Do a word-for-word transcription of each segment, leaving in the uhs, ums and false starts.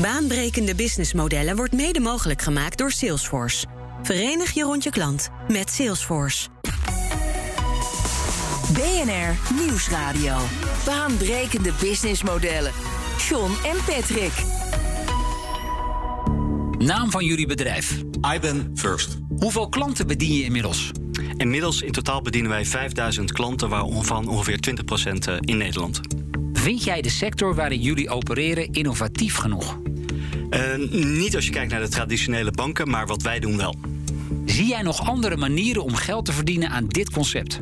Baanbrekende businessmodellen wordt mede mogelijk gemaakt door Salesforce. Verenig je rond je klant met Salesforce. B N R Nieuwsradio. Baanbrekende businessmodellen. Sean en Patrick. Naam van jullie bedrijf? I B A N First. Hoeveel klanten bedien je inmiddels? Inmiddels in totaal bedienen wij vijfduizend klanten, waarvan ongeveer twintig procent in Nederland. Vind jij de sector waarin jullie opereren innovatief genoeg? Uh, niet als je kijkt naar de traditionele banken, maar wat wij doen wel. Zie jij nog andere manieren om geld te verdienen aan dit concept?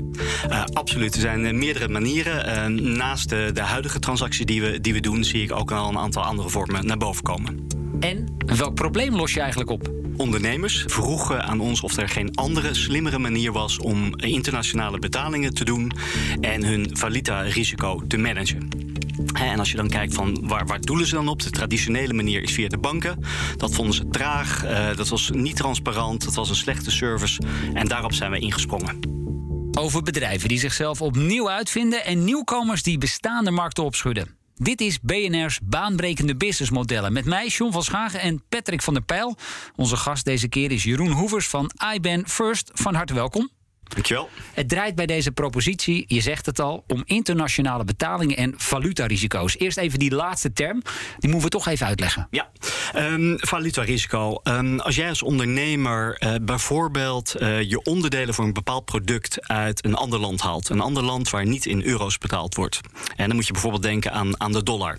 Uh, absoluut, er zijn meerdere manieren. Uh, naast de, de huidige transactie die we, die we doen, zie ik ook al een aantal andere vormen naar boven komen. En welk probleem los je eigenlijk op? Ondernemers vroegen aan ons of er geen andere, slimmere manier was om internationale betalingen te doen en hun valutarisico te managen. En als je dan kijkt van waar, waar doelen ze dan op? De traditionele manier is via de banken. Dat vonden ze traag, uh, dat was niet transparant, dat was een slechte service. En daarop zijn we ingesprongen. Over bedrijven die zichzelf opnieuw uitvinden en nieuwkomers die bestaande markten opschudden. Dit is B N R's Baanbrekende Businessmodellen. Met mij, Sean van Schagen en Patrick van der Pijl. Onze gast deze keer is Jeroen Hoevers van I B A N First. Van harte welkom. Dankjewel. Het draait bij deze propositie, je zegt het al, om internationale betalingen en valutarisico's. Eerst even die laatste term, die moeten we toch even uitleggen. Ja, um, valutarisico. Um, als jij als ondernemer uh, bijvoorbeeld uh, je onderdelen voor een bepaald product uit een ander land haalt. Een ander land waar niet in euro's betaald wordt. En dan moet je bijvoorbeeld denken aan, aan de dollar.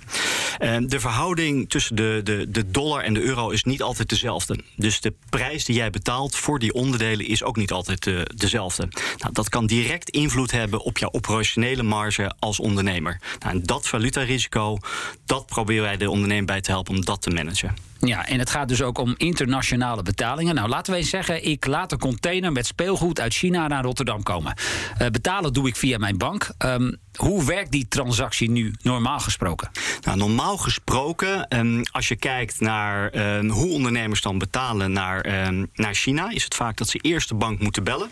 Uh, de verhouding tussen de, de, de dollar en de euro is niet altijd dezelfde. Dus de prijs die jij betaalt voor die onderdelen is ook niet altijd de, dezelfde. Nou, dat kan direct invloed hebben op jouw operationele marge als ondernemer. Nou, en dat valutarisico, dat proberen wij de ondernemer bij te helpen om dat te managen. Ja, en het gaat dus ook om internationale betalingen. Nou, laten we eens zeggen, ik laat een container met speelgoed uit China naar Rotterdam komen. Uh, betalen doe ik via mijn bank. Um, hoe werkt die transactie nu normaal gesproken? Nou, normaal gesproken, um, als je kijkt naar um, hoe ondernemers dan betalen naar, um, naar China, is het vaak dat ze eerst de bank moeten bellen.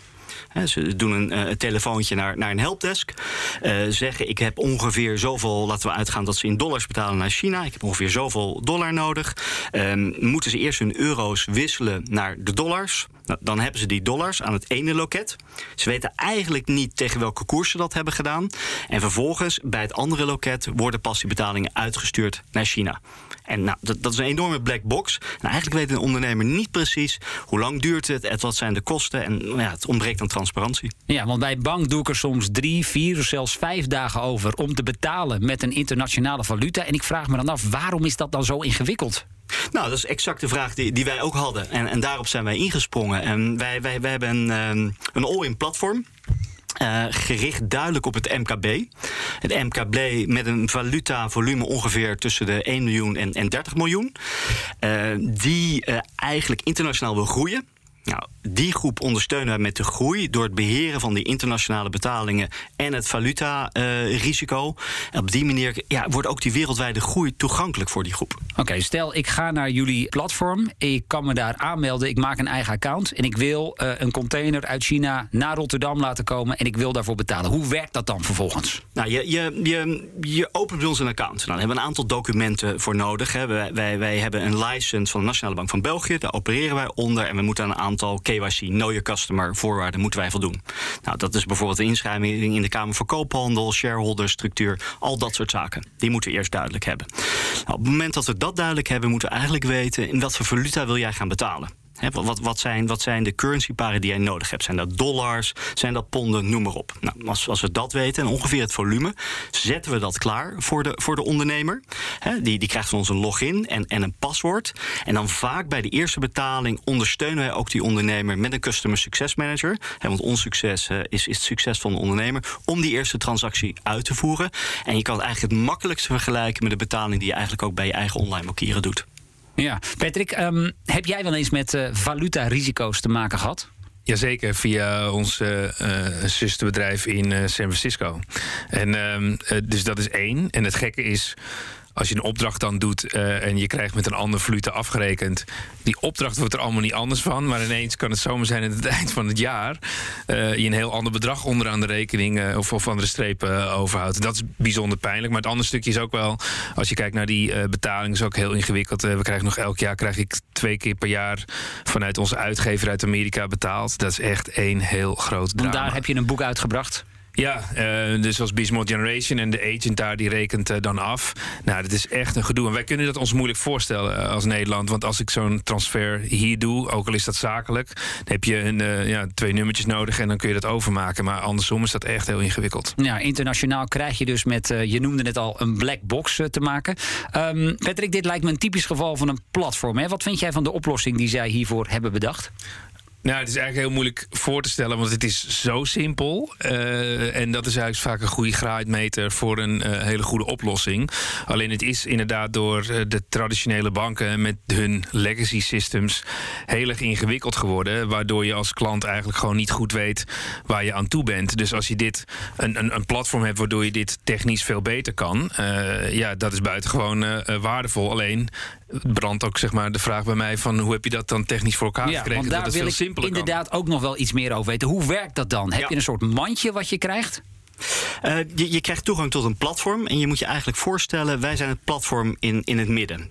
He, ze doen een, een telefoontje naar, naar een helpdesk. Uh, zeggen, ik heb ongeveer zoveel... Laten we uitgaan dat ze in dollars betalen naar China. Ik heb ongeveer zoveel dollar nodig. Um, moeten ze eerst hun euro's wisselen naar de dollars? Nou, dan hebben ze die dollars aan het ene loket. Ze weten eigenlijk niet tegen welke koers ze dat hebben gedaan. En vervolgens, bij het andere loket, worden pas die betalingen uitgestuurd naar China. En nou, dat, dat is een enorme black box. Nou, eigenlijk weet een ondernemer niet precies hoe lang duurt het, en wat zijn de kosten. En ja, het ontbreekt aan transparantie. Ja, want bij bank doe ik er soms drie, vier of zelfs vijf dagen over om te betalen met een internationale valuta. En ik vraag me dan af, waarom is dat dan zo ingewikkeld? Nou, dat is exact de vraag die, die wij ook hadden. En, en daarop zijn wij ingesprongen. En wij, wij, wij hebben een, een all-in platform. Uh, gericht duidelijk op het M K B. Het M K B met een valutavolume ongeveer tussen de één miljoen en, en dertig miljoen. Uh, die uh, eigenlijk internationaal wil groeien. Nou, die groep ondersteunen wij met de groei door het beheren van die internationale betalingen en het valutarisico. Uh, op die manier ja, wordt ook die wereldwijde groei toegankelijk voor die groep. Oké, okay, stel ik ga naar jullie platform, ik kan me daar aanmelden, ik maak een eigen account en ik wil uh, een container uit China naar Rotterdam laten komen en ik wil daarvoor betalen. Hoe werkt dat dan vervolgens? Nou, je, je, je, je opent bij ons een account. Nou, daar hebben we een aantal documenten voor nodig. Hè. Wij, wij, wij hebben een license van de Nationale Bank van België, daar opereren wij onder en we moeten aan een aantal K Y C, know your customer, voorwaarden moeten wij voldoen. Nou, dat is bijvoorbeeld de inschrijving in de Kamer van Koophandel, shareholder, structuur, al dat soort zaken. Die moeten we eerst duidelijk hebben. Nou, op het moment dat we dat duidelijk hebben, moeten we eigenlijk weten in wat voor valuta wil jij gaan betalen. He, wat, wat, zijn, wat zijn de currencyparen die jij nodig hebt? Zijn dat dollars? Zijn dat ponden? Noem maar op. Nou, als, als we dat weten en ongeveer het volume, zetten we dat klaar voor de, voor de ondernemer. He, die, die krijgt van ons een login en, en een paswoord. En dan vaak bij de eerste betaling ondersteunen wij ook die ondernemer met een Customer Success Manager. He, want ons succes uh, is, is het succes van de ondernemer om die eerste transactie uit te voeren. En je kan het eigenlijk het makkelijkste vergelijken met de betaling die je eigenlijk ook bij je eigen online bankieren doet. Ja, Patrick, um, heb jij wel eens met uh, valutarisico's te maken gehad? Jazeker, via ons uh, uh, zusterbedrijf in uh, San Francisco. En, um, uh, dus dat is één. En het gekke is, als je een opdracht dan doet uh, en je krijgt met een andere valuta afgerekend, die opdracht wordt er allemaal niet anders van, maar ineens kan het zomaar zijn dat het eind van het jaar uh, je een heel ander bedrag onderaan de rekening uh, of, of andere strepen uh, overhoudt. Dat is bijzonder pijnlijk, maar het andere stukje is ook wel, als je kijkt naar die uh, betaling, is ook heel ingewikkeld. Uh, we krijgen nog elk jaar, krijg ik twee keer per jaar vanuit onze uitgever uit Amerika betaald. Dat is echt één heel groot drama. En daar heb je een boek uitgebracht? Ja, uh, dus als Bismol Generation en de agent daar, die rekent uh, dan af. Nou, dat is echt een gedoe. En wij kunnen dat ons moeilijk voorstellen uh, als Nederland. Want als ik zo'n transfer hier doe, ook al is dat zakelijk, dan heb je een, uh, ja, twee nummertjes nodig en dan kun je dat overmaken. Maar andersom is dat echt heel ingewikkeld. Ja, internationaal krijg je dus met, uh, je noemde het al, een black box uh, te maken. Um, Patrick, dit lijkt me een typisch geval van een platform, hè? Wat vind jij van de oplossing die zij hiervoor hebben bedacht? Nou, het is eigenlijk heel moeilijk voor te stellen, want het is zo simpel. Uh, en dat is eigenlijk vaak een goede graadmeter voor een uh, hele goede oplossing. Alleen het is inderdaad door uh, de traditionele banken met hun legacy systems heel erg ingewikkeld geworden, waardoor je als klant eigenlijk gewoon niet goed weet waar je aan toe bent. Dus als je dit een, een, een platform hebt waardoor je dit technisch veel beter kan, uh, ja, dat is buitengewoon uh, waardevol. Alleen brandt ook, zeg maar, de vraag bij mij van hoe heb je dat dan technisch voor elkaar ja, gekregen? Want daar dat is wil veel simpeler. Inderdaad, ook nog wel iets meer over weten. Hoe werkt dat dan? Heb ja. je een soort mandje wat je krijgt? Uh, je, je krijgt toegang tot een platform. En je moet je eigenlijk voorstellen, wij zijn het platform in, in het midden.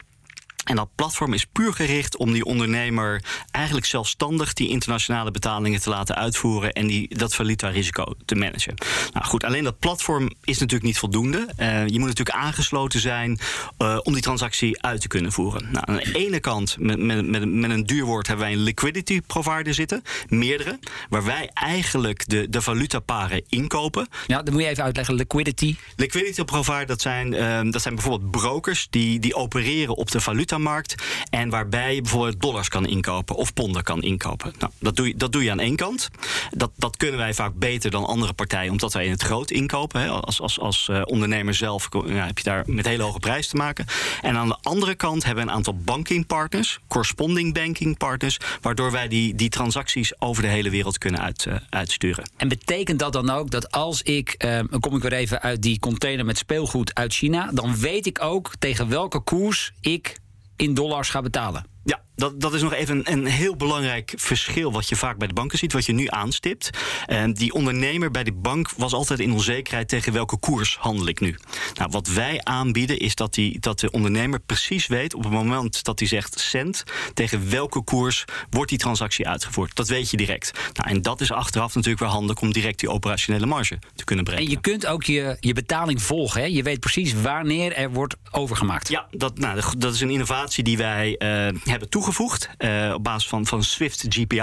En dat platform is puur gericht om die ondernemer eigenlijk zelfstandig die internationale betalingen te laten uitvoeren en die, dat valutarisico te managen. Nou goed, alleen dat platform is natuurlijk niet voldoende. Uh, je moet natuurlijk aangesloten zijn uh, om die transactie uit te kunnen voeren. Nou, aan de ene kant, met, met, met een duur woord, hebben wij een liquidity provider zitten, meerdere, waar wij eigenlijk de, de valutaparen inkopen. Ja, dat moet je even uitleggen, liquidity. Liquidity provider, dat zijn, uh, dat zijn bijvoorbeeld brokers die, die opereren op de valuta markt en waarbij je bijvoorbeeld dollars kan inkopen of ponden kan inkopen. Nou, dat, doe je, dat doe je aan één kant. Dat, dat kunnen wij vaak beter dan andere partijen, omdat wij in het groot inkopen. Hè. Als, als, als ondernemer zelf nou, heb je daar met hele hoge prijs te maken. En aan de andere kant hebben we een aantal banking partners, corresponding banking partners, waardoor wij die, die transacties over de hele wereld kunnen uit, uh, uitsturen. En betekent dat dan ook dat als ik, uh, kom ik weer even uit die container met speelgoed uit China, dan weet ik ook tegen welke koers ik in dollars gaan betalen? Ja, dat, dat is nog even een, een heel belangrijk verschil wat je vaak bij de banken ziet, wat je nu aanstipt. Uh, die ondernemer bij de bank was altijd in onzekerheid tegen welke koers handel ik nu. Nou, wat wij aanbieden is dat, die, dat de ondernemer precies weet op het moment dat hij zegt cent, tegen welke koers wordt die transactie uitgevoerd. Dat weet je direct. Nou, en dat is achteraf natuurlijk wel handig om direct die operationele marge te kunnen breken. En je kunt ook je, je betaling volgen, hè? Je weet precies wanneer er wordt overgemaakt. Ja, dat, nou, dat is een innovatie die wij uh, hebben toegevoegd uh, op basis van, van Swift G P I.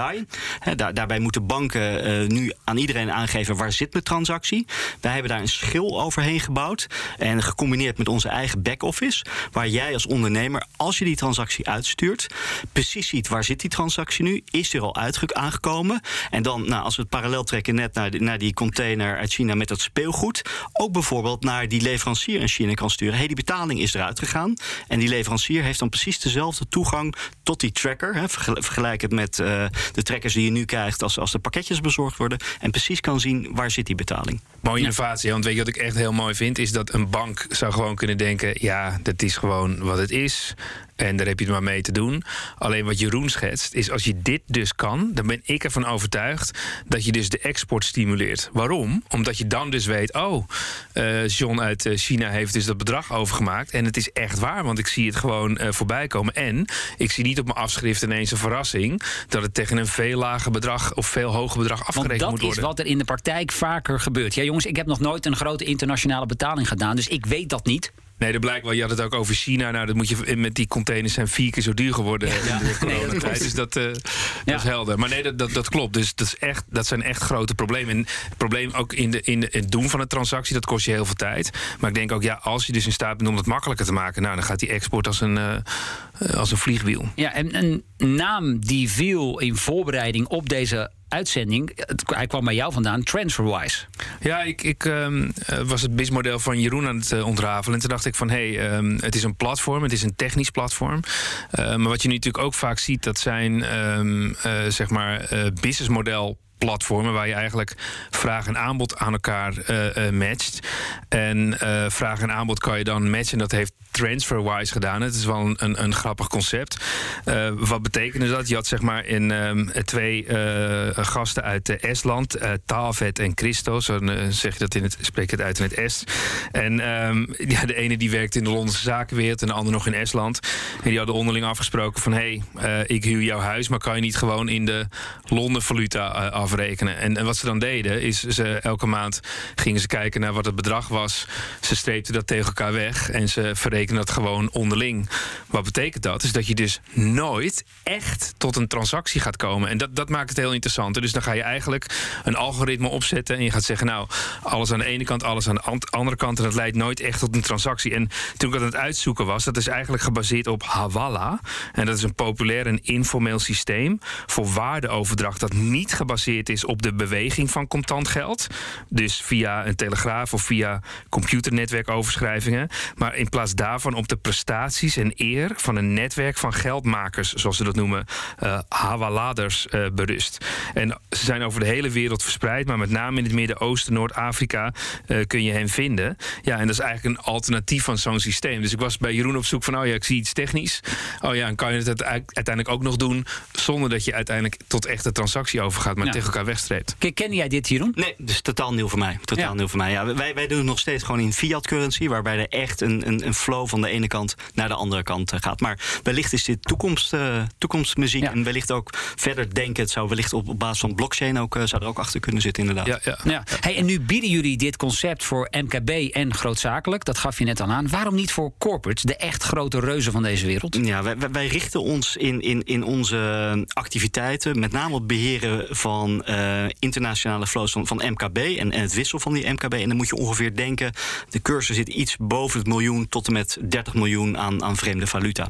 He, daar, daarbij moeten banken uh, nu aan iedereen aangeven waar zit mijn transactie. Wij hebben daar een schil overheen gebouwd en gecombineerd met onze eigen back-office, waar jij als ondernemer, als je die transactie uitstuurt, precies ziet waar zit die transactie nu, is er al uitdruk aangekomen. En dan, nou, als we het parallel trekken net naar, de, naar die container uit China met dat speelgoed, ook bijvoorbeeld naar die leverancier in China kan sturen. Hey, die betaling is eruit gegaan en die leverancier heeft dan precies dezelfde toegang tot die tracker. Hè, vergelijk het met uh, de trackers die je nu krijgt als, als de pakketjes bezorgd worden. En precies kan zien waar zit die betaling. Mooie innovatie. Want weet je wat ik echt heel mooi vind? Is dat een bank zou gewoon kunnen denken, ja, dat is gewoon wat het is. En daar heb je het maar mee te doen. Alleen wat Jeroen schetst, is als je dit dus kan, dan ben ik ervan overtuigd dat je dus de export stimuleert. Waarom? Omdat je dan dus weet, oh, uh, John uit China heeft dus dat bedrag overgemaakt. En het is echt waar, want ik zie het gewoon uh, voorbij komen. En ik zie niet op mijn afschrift ineens een verrassing dat het tegen een veel lager bedrag of veel hoger bedrag afgerekend moet worden. Want dat is wat er in de praktijk vaker gebeurt. Ja, jongens, ik heb nog nooit een grote internationale betaling gedaan, dus ik weet dat niet. Nee, dat blijkt wel. Je had het ook over China. Nou, dat moet je, met die containers zijn vier keer zo duur geworden ja, in de coronatijd. Nee, dat dus dat, uh, dat ja. is helder. Maar nee, dat, dat, dat klopt. Dus dat, is echt, dat zijn echt grote problemen. En het probleem ook in, de, in de, het doen van een transactie, dat kost je heel veel tijd. Maar ik denk ook, ja, als je dus in staat bent om dat makkelijker te maken, nou, dan gaat die export als een, uh, als een vliegwiel. Ja, en een naam die viel in voorbereiding op deze uitzending, hij kwam bij jou vandaan, TransferWise. Ja, ik, ik um, was het businessmodel van Jeroen aan het uh, ontrafelen. En toen dacht ik van, hé, hey, um, het is een platform, het is een technisch platform. Uh, maar wat je nu natuurlijk ook vaak ziet, dat zijn um, uh, zeg maar uh, businessmodel platformen waar je eigenlijk vraag en aanbod aan elkaar uh, uh, matcht. En uh, vraag en aanbod kan je dan matchen. Dat heeft TransferWise gedaan. Het is wel een, een, een grappig concept. Uh, wat betekende dat? Je had zeg maar in um, twee uh, gasten uit uh, Estland, uh, Taavet en Kristo. Zo uh, zeg je dat in het, spreek het uit in het Est. En um, ja, de ene die werkte in de Londense zakenwereld en de andere nog in Estland. En die hadden onderling afgesproken van hé, hey, uh, ik huur jouw huis, maar kan je niet gewoon in de Londen valuta uh, afrekenen? En, en wat ze dan deden is, ze elke maand gingen ze kijken naar wat het bedrag was. Ze streepten dat tegen elkaar weg en ze verrekenen dat gewoon onderling. Wat betekent dat? Is dat je dus nooit echt tot een transactie gaat komen. En dat, dat maakt het heel interessant. Dus dan ga je eigenlijk een algoritme opzetten en je gaat zeggen, nou, alles aan de ene kant, alles aan de andere kant, en dat leidt nooit echt tot een transactie. En toen ik dat aan het uitzoeken was, dat is eigenlijk gebaseerd op Hawala. En dat is een populair en informeel systeem voor waardeoverdracht dat niet gebaseerd is op de beweging van contant geld. Dus via een telegraaf of via computernetwerkoverschrijvingen. Maar in plaats daarvan op de prestaties en eer van een netwerk van geldmakers, zoals ze dat noemen, uh, Hawaladers uh, berust. En ze zijn over de hele wereld verspreid, maar met name in het Midden-Oosten, Noord-Afrika uh, kun je hen vinden. Ja, en dat is eigenlijk een alternatief van zo'n systeem. Dus ik was bij Jeroen op zoek van, oh ja, ik zie iets technisch. Oh ja, en kan je het uiteindelijk ook nog doen zonder dat je uiteindelijk tot echte transactie overgaat, maar ja, tegen elkaar wegstreept. Ken jij dit, Jeroen? Nee, dus totaal nieuw voor mij. Totaal ja. nieuw voor mij. Ja, wij, wij doen het nog steeds gewoon in fiat currency, waarbij er echt een, een, een flow van de ene kant naar de andere kant gaat. Maar wellicht is dit toekomst, uh, toekomstmuziek. Ja. En wellicht ook verder denken. Het zou wellicht op, op basis van blockchain ook, uh, zou er ook achter kunnen zitten, inderdaad. Ja, ja. Ja. Hey, en nu bieden jullie dit concept voor M K B en grootzakelijk. Dat gaf je net al aan. Waarom niet voor corporates, de echt grote reuzen van deze wereld? Ja, wij, wij richten ons in, in, in onze activiteiten met name op het beheren van uh, internationale flows van, van M K B en, en het wissel van die M K B. En dan moet je ongeveer denken, de cursus zit iets boven het miljoen tot en met dertig miljoen aan, aan vreemde valuta.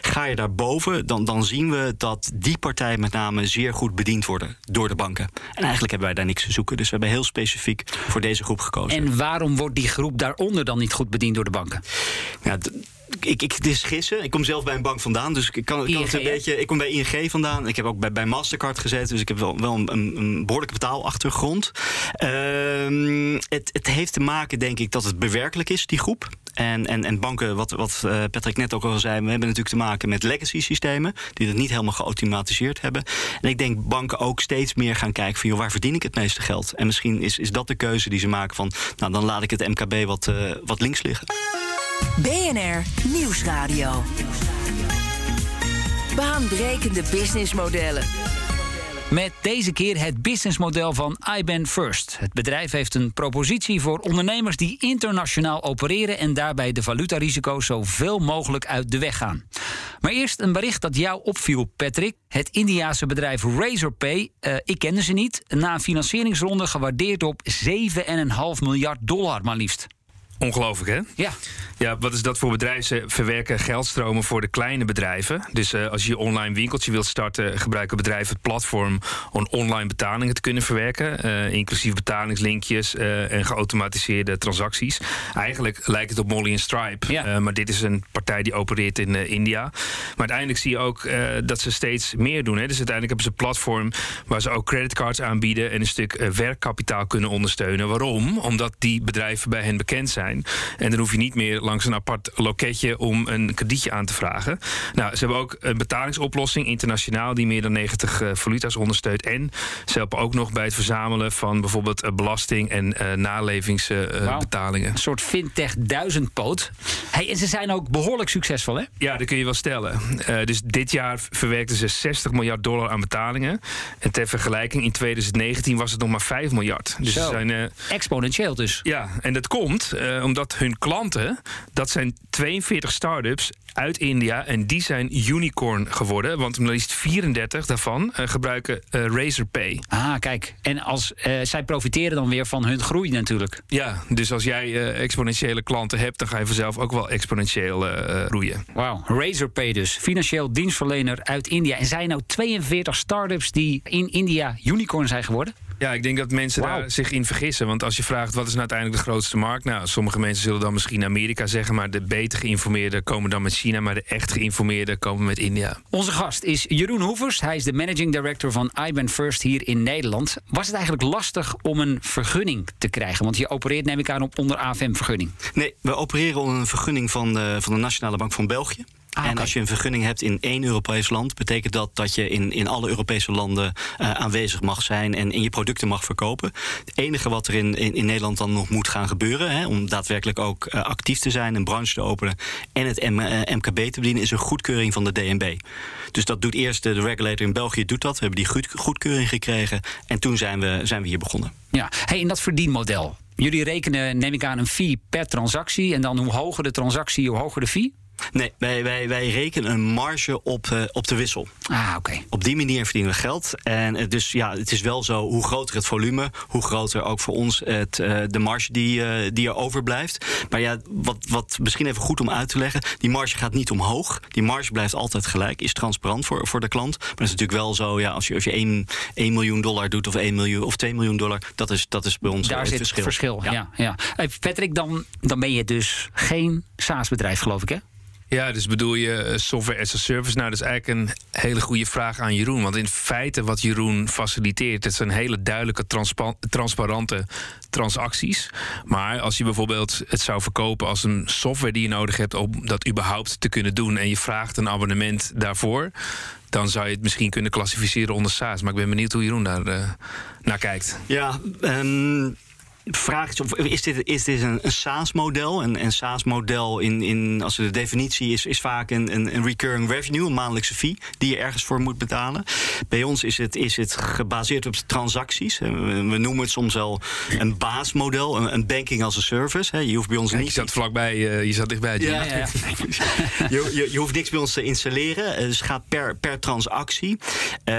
Ga je daarboven, dan, dan zien we dat die partijen met name zeer goed bediend worden door de banken. En eigenlijk hebben wij daar niks te zoeken. Dus we hebben heel specifiek voor deze groep gekozen. En waarom wordt die groep daaronder dan niet goed bediend door de banken? Ja, d- Ik, ik, het is gissen. Ik kom zelf bij een bank vandaan. Dus ik kan, kan het een beetje. Ik kom bij I N G vandaan. Ik heb ook bij, bij Mastercard gezeten. Dus ik heb wel, wel een, een behoorlijke betaalachtergrond. Uh, het, het heeft te maken, denk ik, dat het bewerkelijk is, die groep. En, en, en banken, wat, wat Patrick net ook al zei, we hebben natuurlijk te maken met legacy systemen die dat niet helemaal geautomatiseerd hebben. En ik denk banken ook steeds meer gaan kijken van, joh, waar verdien ik het meeste geld? En misschien is, is dat de keuze die ze maken van, nou, dan laat ik het M K B wat, uh, wat links liggen. B N R Nieuwsradio. Baanbrekende businessmodellen. Met deze keer het businessmodel van I B A N First. Het bedrijf heeft een propositie voor ondernemers die internationaal opereren en daarbij de valutarisico's zoveel mogelijk uit de weg gaan. Maar eerst een bericht dat jou opviel, Patrick. Het Indiase bedrijf RazorPay, uh, ik kende ze niet, na een financieringsronde gewaardeerd op zeven komma vijf miljard dollar maar liefst. Ongelooflijk, hè? Ja. Ja, wat is dat voor bedrijf? Ze verwerken geldstromen voor de kleine bedrijven. Dus uh, als je je online winkeltje wilt starten, gebruiken bedrijven het platform om online betalingen te kunnen verwerken. Uh, inclusief betalingslinkjes uh, en geautomatiseerde transacties. Eigenlijk lijkt het op Mollie en Stripe. Ja. Uh, maar dit is een partij die opereert in uh, India. Maar uiteindelijk zie je ook uh, dat ze steeds meer doen, hè? Dus uiteindelijk hebben ze een platform waar ze ook creditcards aanbieden en een stuk uh, werkkapitaal kunnen ondersteunen. Waarom? Omdat die bedrijven bij hen bekend zijn. En dan hoef je niet meer langs een apart loketje om een kredietje aan te vragen. Nou, ze hebben ook een betalingsoplossing internationaal die meer dan negentig uh, valuta's ondersteunt. En ze helpen ook nog bij het verzamelen van bijvoorbeeld uh, belasting en uh, nalevingsbetalingen. Uh, wow. Een soort fintech duizendpoot. Hey, en ze zijn ook behoorlijk succesvol, hè? Ja, dat kun je wel stellen. Uh, dus dit jaar verwerkten ze zestig miljard dollar aan betalingen. En ter vergelijking in twintig negentien was het nog maar vijf miljard. Dus ze zijn, uh, exponentieel dus. Ja, en dat komt... Uh, omdat hun klanten, dat zijn tweeënveertig start-ups uit India en die zijn unicorn geworden, want maar liefst vierendertig daarvan uh, gebruiken uh, RazorPay. Ah, kijk. En als uh, zij profiteren dan weer van hun groei natuurlijk. Ja, dus als jij uh, exponentiële klanten hebt, dan ga je vanzelf ook wel exponentieel uh, groeien. Wauw. RazorPay dus, financieel dienstverlener uit India. En zijn nou tweeënveertig start-ups die in India unicorn zijn geworden? Ja, ik denk dat mensen wow. daar zich in vergissen. Want als je vraagt wat is nou uiteindelijk de grootste markt? Nou, sommige mensen zullen dan misschien Amerika zeggen, maar de beter geïnformeerden komen dan met China, maar de echt geïnformeerden komen met India. Onze gast is Jeroen Hoevers. Hij is de managing director van I B A N First hier in Nederland. Was het eigenlijk lastig om een vergunning te krijgen? Want je opereert, neem ik aan, op onder A F M-vergunning. Nee, we opereren onder een vergunning van de, van de Nationale Bank van België. Ah, okay. En als je een vergunning hebt in één Europees land, betekent dat dat je in, in alle Europese landen uh, aanwezig mag zijn en in je producten mag verkopen. Het enige wat er in, in, in Nederland dan nog moet gaan gebeuren, hè, om daadwerkelijk ook uh, actief te zijn, een branche te openen en het M, uh, M K B te bedienen, is een goedkeuring van de D N B. Dus dat doet eerst de, de regulator in België, doet dat. We hebben die goed, goedkeuring gekregen en toen zijn we, zijn we hier begonnen. Ja, hey, en dat verdienmodel. Jullie rekenen, neem ik aan, een fee per transactie en dan hoe hoger de transactie, hoe hoger de fee? Nee, wij, wij, wij rekenen een marge op, uh, op de wissel. Ah, oké. Okay. Op die manier verdienen we geld. En uh, dus ja, het is wel zo, hoe groter het volume, hoe groter ook voor ons het, uh, de marge die, uh, die er overblijft. Maar ja, wat, wat misschien even goed om uit te leggen, die marge gaat niet omhoog. Die marge blijft altijd gelijk, is transparant voor, voor de klant. Maar het is natuurlijk wel zo, ja, als je, als je één miljoen dollar doet of één miljoen of twee miljoen dollar, dat is, dat is bij ons daar het zit verschil. verschil. Ja. Ja, ja. Hey, Patrick, dan, dan ben je dus geen SaaS-bedrijf, geloof ik, hè? Ja, dus bedoel je software as a service? Nou, dat is eigenlijk een hele goede vraag aan Jeroen. Want in feite wat Jeroen faciliteert, dat zijn hele duidelijke, transpa- transparante transacties. Maar als je bijvoorbeeld het zou verkopen als een software die je nodig hebt om dat überhaupt te kunnen doen, en je vraagt een abonnement daarvoor, dan zou je het misschien kunnen klassificeren onder SaaS. Maar ik ben benieuwd hoe Jeroen daar uh, naar kijkt. Ja, um... de vraag is, of is dit, is dit een, een SaaS-model? Een, een SaaS-model, in, in, als de definitie is, is vaak een, een recurring revenue, een maandelijkse fee, die je ergens voor moet betalen. Bij ons is het, is het gebaseerd op transacties. We noemen het soms wel een baasmodel, een, een banking as a service. Je hoeft bij ons Kijk, niet... Je zat vlakbij, uh, je zat dichtbij. Ja, ja, ja. je, je, je hoeft niks bij ons te installeren. Dus het gaat per, per transactie. Uh,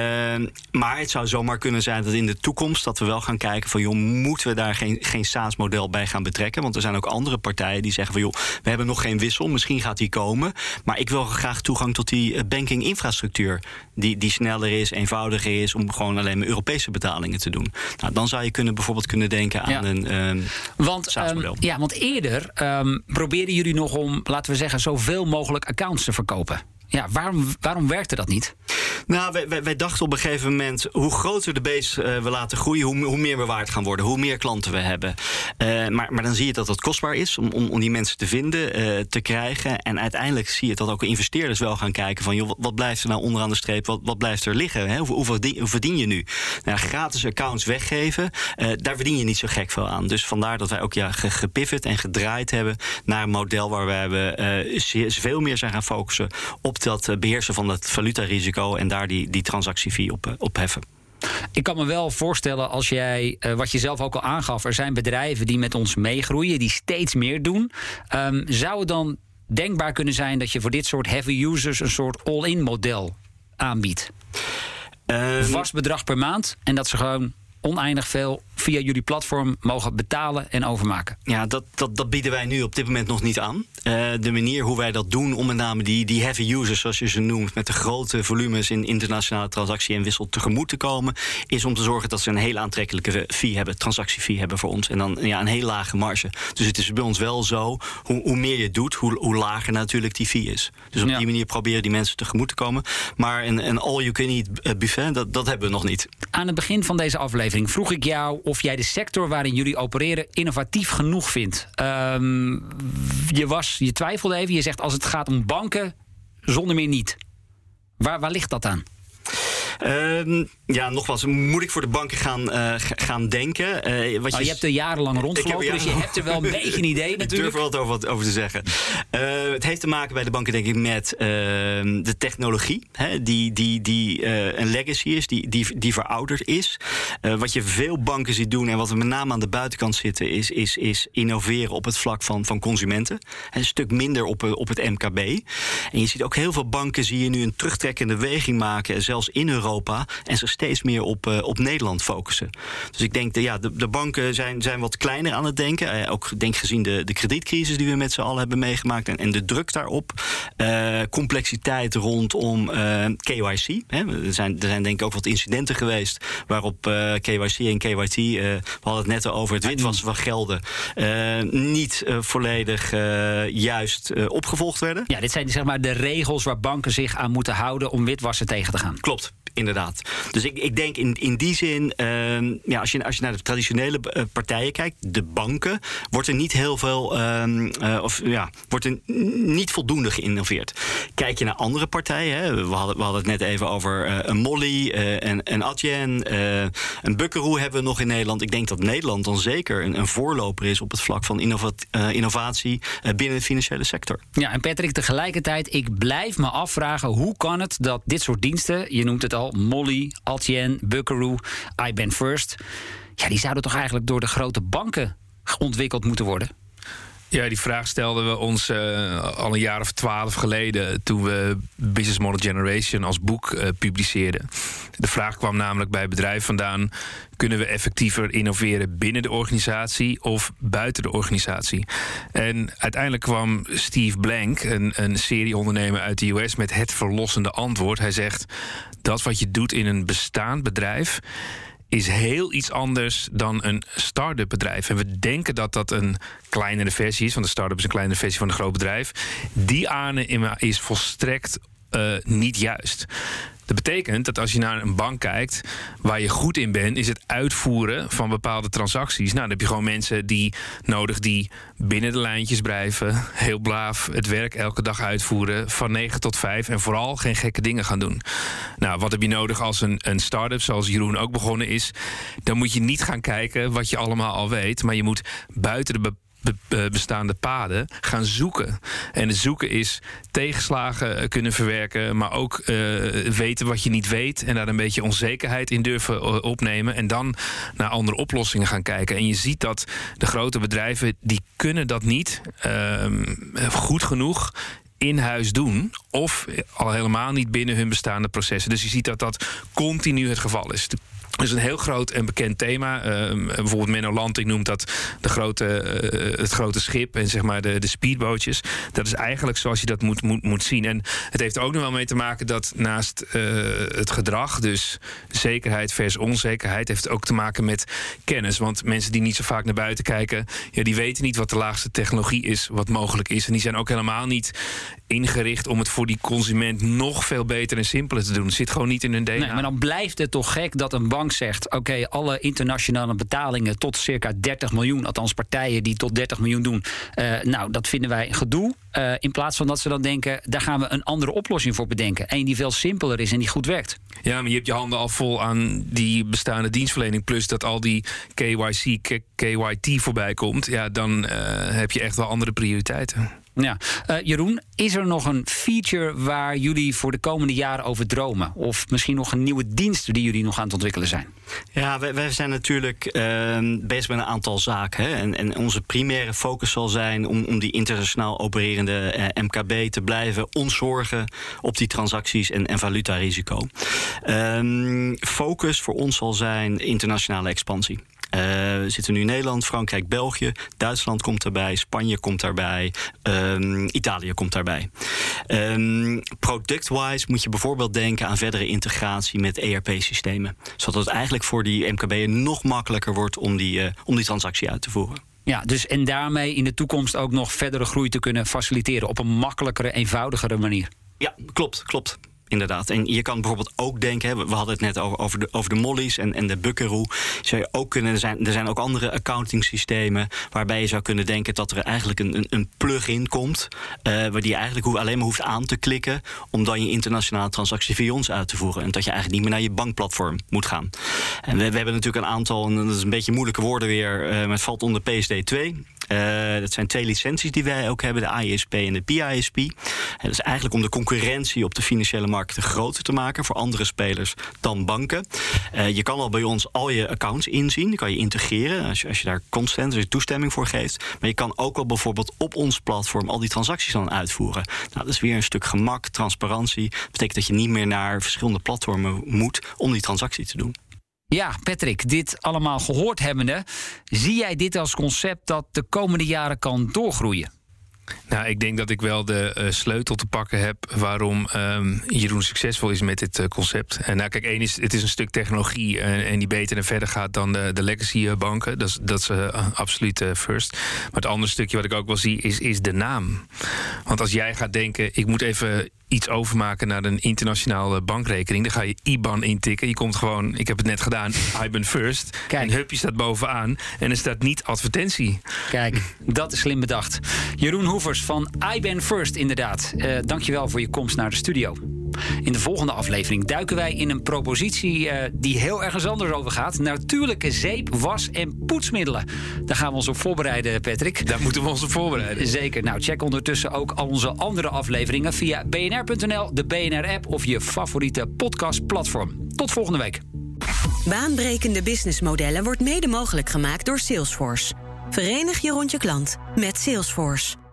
maar het zou zomaar kunnen zijn dat in de toekomst dat we wel gaan kijken van, joh, moeten we daar geen geen SaaS-model bij gaan betrekken. Want er zijn ook andere partijen die zeggen van, joh, we hebben nog geen wissel, misschien gaat die komen. Maar ik wil graag toegang tot die banking-infrastructuur die, die sneller is, eenvoudiger is, om gewoon alleen maar Europese betalingen te doen. Nou, dan zou je kunnen, bijvoorbeeld kunnen denken aan ja. een um, want, SaaS-model. Um, ja, want eerder um, probeerden jullie nog om, laten we zeggen, zoveel mogelijk accounts te verkopen. Ja, waarom, waarom werkte dat niet? Nou, wij, wij, wij dachten op een gegeven moment, hoe groter de base uh, we laten groeien, hoe, hoe meer we waard gaan worden, hoe meer klanten we hebben. Uh, maar, maar dan zie je dat dat kostbaar is om, om, om die mensen te vinden, uh, te krijgen. En uiteindelijk zie je dat ook investeerders wel gaan kijken van, joh, wat blijft er nou onderaan de streep, wat, wat blijft er liggen? Hè? Hoe, hoe, verdien, hoe verdien je nu? Nou, gratis accounts weggeven, uh, daar verdien je niet zo gek veel aan. Dus vandaar dat wij ook ja, gepivot en gedraaid hebben naar een model waar we hebben, uh, veel meer zijn gaan focussen op dat beheersen van dat valutarisico en daar die, die transactiefee op, op heffen. Ik kan me wel voorstellen als jij, wat je zelf ook al aangaf, er zijn bedrijven die met ons meegroeien, die steeds meer doen. Um, zou het dan denkbaar kunnen zijn dat je voor dit soort heavy users een soort all-in model aanbiedt? Um, Vast bedrag per maand en dat ze gewoon oneindig veel via jullie platform mogen betalen en overmaken. Ja, dat, dat, dat bieden wij nu op dit moment nog niet aan. Uh, de manier hoe wij dat doen, om met name die, die heavy users, zoals je ze noemt, met de grote volumes in internationale transactie en wissel tegemoet te komen, is om te zorgen dat ze een heel aantrekkelijke fee hebben, transactiefee hebben voor ons. En dan ja, een heel lage marge. Dus het is bij ons wel zo, hoe, hoe meer je doet, hoe, hoe lager natuurlijk die fee is. Dus op ja. die manier proberen die mensen tegemoet te komen. Maar een, een all-you-can-eat buffet, dat, dat hebben we nog niet. Aan het begin van deze aflevering vroeg ik jou of jij de sector waarin jullie opereren innovatief genoeg vindt. Um, je, was, je twijfelde even. Je zegt als het gaat om banken, zonder meer niet. Waar, waar ligt dat aan? Uh, ja, nogmaals, moet ik voor de banken gaan, uh, gaan denken? Uh, wat oh, je, je hebt er jarenlang rondgelopen, jaren... dus je hebt er wel een beetje een idee natuurlijk. Ik durf er wel wat over te zeggen. Uh, het heeft te maken bij de banken, denk ik, met uh, de technologie. Hè, die die, die uh, een legacy is, die, die, die verouderd is. Uh, wat je veel banken ziet doen, en wat er met name aan de buitenkant zitten, is, is, is innoveren op het vlak van, van consumenten. En een stuk minder op, op het M K B. En je ziet ook heel veel banken, zie je nu een terugtrekkende weging maken, zelfs in Europa. Europa en zich steeds meer op, uh, op Nederland focussen. Dus ik denk, de, ja, de, de banken zijn, zijn wat kleiner aan het denken. Uh, ook denk gezien de, de kredietcrisis die we met z'n allen hebben meegemaakt en, en de druk daarop. Uh, complexiteit rondom uh, K Y C. Hè. Er, zijn, er zijn denk ik ook wat incidenten geweest waarop uh, K Y C en K Y T, uh, we hadden het net over het witwassen van gelden, uh, niet uh, volledig uh, juist uh, opgevolgd werden. Ja, dit zijn zeg maar de regels waar banken zich aan moeten houden om witwassen tegen te gaan. Klopt. Inderdaad. Dus ik, ik denk in, in die zin, uh, ja, als je, als je naar de traditionele uh, partijen kijkt, de banken, wordt er niet heel veel, uh, uh, of ja, wordt er niet voldoende geïnnoveerd. Kijk je naar andere partijen, hè, we, hadden, we hadden het net even over uh, een Mollie, uh, een, een Adyen, uh, een Buckaroo hebben we nog in Nederland. Ik denk dat Nederland dan zeker een, een voorloper is op het vlak van innovat, uh, innovatie uh, binnen de financiële sector. Ja, en Patrick, tegelijkertijd, ik blijf me afvragen, hoe kan het dat dit soort diensten, je noemt het al, Mollie, Adyen, Buckaroo, I B A N First. Ja, die zouden toch eigenlijk door de grote banken ontwikkeld moeten worden? Ja, die vraag stelden we ons uh, al een jaar of twaalf geleden, toen we Business Model Generation als boek uh, publiceerden. De vraag kwam namelijk bij bedrijven vandaan: kunnen we effectiever innoveren binnen de organisatie of buiten de organisatie? En uiteindelijk kwam Steve Blank, een, een serieondernemer uit de U S, met het verlossende antwoord. Hij zegt: dat wat je doet in een bestaand bedrijf is heel iets anders dan een start-up bedrijf. En we denken dat dat een kleinere versie is, want de start-up is een kleinere versie van een groot bedrijf. Die aanname is volstrekt uh, niet juist. Dat betekent dat als je naar een bank kijkt, waar je goed in bent, is het uitvoeren van bepaalde transacties. Nou, dan heb je gewoon mensen die nodig die binnen de lijntjes blijven, heel braaf het werk elke dag uitvoeren, van negen tot vijf en vooral geen gekke dingen gaan doen. Nou, wat heb je nodig als een, een start-up, zoals Jeroen ook begonnen is? Dan moet je niet gaan kijken wat je allemaal al weet, maar je moet buiten de bepaalde bestaande paden gaan zoeken. En het zoeken is tegenslagen kunnen verwerken, maar ook uh, weten wat je niet weet en daar een beetje onzekerheid in durven opnemen en dan naar andere oplossingen gaan kijken. En je ziet dat de grote bedrijven, die kunnen dat niet uh, goed genoeg in huis doen, of al helemaal niet binnen hun bestaande processen. Dus je ziet dat dat continu het geval is. Dus een heel groot en bekend thema. Uh, bijvoorbeeld Menno Lanting noemt dat de grote, uh, het grote schip en zeg maar de, de speedbootjes. Dat is eigenlijk zoals je dat moet, moet, moet zien. En het heeft ook nog wel mee te maken dat naast uh, het gedrag, dus zekerheid versus onzekerheid, heeft het ook te maken met kennis. Want mensen die niet zo vaak naar buiten kijken, ja, die weten niet wat de laagste technologie is, wat mogelijk is. En die zijn ook helemaal niet ingericht om het voor die consument nog veel beter en simpeler te doen. Het zit gewoon niet in hun D N A. Nee, maar dan blijft het toch gek dat een bank zegt: oké, okay, alle internationale betalingen tot circa dertig miljoen, althans partijen die tot dertig miljoen doen, uh, nou, dat vinden wij gedoe. Uh, in plaats van dat ze dan denken, daar gaan we een andere oplossing voor bedenken. Eén die veel simpeler is en die goed werkt. Ja, maar je hebt je handen al vol aan die bestaande dienstverlening, plus dat al die K Y C, K- KYT voorbij komt. Ja, dan uh, heb je echt wel andere prioriteiten. Ja. Uh, Jeroen, is er nog een feature waar jullie voor de komende jaren over dromen? Of misschien nog een nieuwe dienst die jullie nog aan het ontwikkelen zijn? Ja, wij, wij zijn natuurlijk uh, bezig met een aantal zaken. Hè? En, en onze primaire focus zal zijn om, om die internationaal opererende uh, M K B te blijven ontzorgen op die transacties en, en valutarisico. Uh, focus voor ons zal zijn internationale expansie. Uh, we zitten nu in Nederland, Frankrijk, België. Duitsland komt daarbij, Spanje komt daarbij, um, Italië komt daarbij. Um, Product-wise moet je bijvoorbeeld denken aan verdere integratie met E R P-systemen. Zodat het eigenlijk voor die M K B'er nog makkelijker wordt om die, uh, om die transactie uit te voeren. Ja, dus en daarmee in de toekomst ook nog verdere groei te kunnen faciliteren op een makkelijkere, eenvoudigere manier. Ja, klopt, klopt. Inderdaad. En je kan bijvoorbeeld ook denken, we hadden het net over de, over de Mollies en, en de Buckaroo. Zou je ook kunnen, er zijn, er zijn ook andere accounting systemen waarbij je zou kunnen denken dat er eigenlijk een, een plug-in komt, Uh, waar die je eigenlijk hoe, alleen maar hoeft aan te klikken om dan je internationale transactie via ons uit te voeren. En dat je eigenlijk niet meer naar je bankplatform moet gaan. En we, we hebben natuurlijk een aantal, en dat is een beetje moeilijke woorden weer, uh, maar het valt onder P S D twee. Uh, dat zijn twee licenties die wij ook hebben, de A I S P en de P I S P. En dat is eigenlijk om de concurrentie op de financiële markten groter te maken voor andere spelers dan banken. Uh, je kan al bij ons al je accounts inzien, die kan je integreren als je, als je daar consent dus toestemming voor geeft. Maar je kan ook al bijvoorbeeld op ons platform al die transacties dan uitvoeren. Nou, dat is weer een stuk gemak, transparantie. Dat betekent dat je niet meer naar verschillende platformen moet om die transactie te doen. Ja, Patrick, dit allemaal gehoord hebbende, zie jij dit als concept dat de komende jaren kan doorgroeien? Nou, ik denk dat ik wel de uh, sleutel te pakken heb waarom um, Jeroen succesvol is met dit uh, concept. En nou, kijk, één is, het is een stuk technologie en, en die beter en verder gaat dan de, de legacy banken. Dat is, dat is uh, absoluut uh, first. Maar het andere stukje wat ik ook wel zie is, is de naam. Want als jij gaat denken, ik moet even iets overmaken naar een internationale bankrekening, dan ga je I B A N intikken. Je komt gewoon, ik heb het net gedaan, I B A N First. Kijk. En hupje staat bovenaan en er staat niet advertentie. Kijk, dat is slim bedacht. Jeroen Hoevers van I B A N First, inderdaad. Uh, dankjewel voor je komst naar de studio. In de volgende aflevering duiken wij in een propositie uh, die heel ergens anders over gaat. Natuurlijke zeep, was en poetsmiddelen. Daar gaan we ons op voorbereiden, Patrick. Daar moeten we ons op voorbereiden. Zeker. Nou, check ondertussen ook al onze andere afleveringen via b n r punt n l, de B N R-app of je favoriete podcastplatform. Tot volgende week. Baanbrekende businessmodellen wordt mede mogelijk gemaakt door Salesforce. Verenig je rond je klant met Salesforce.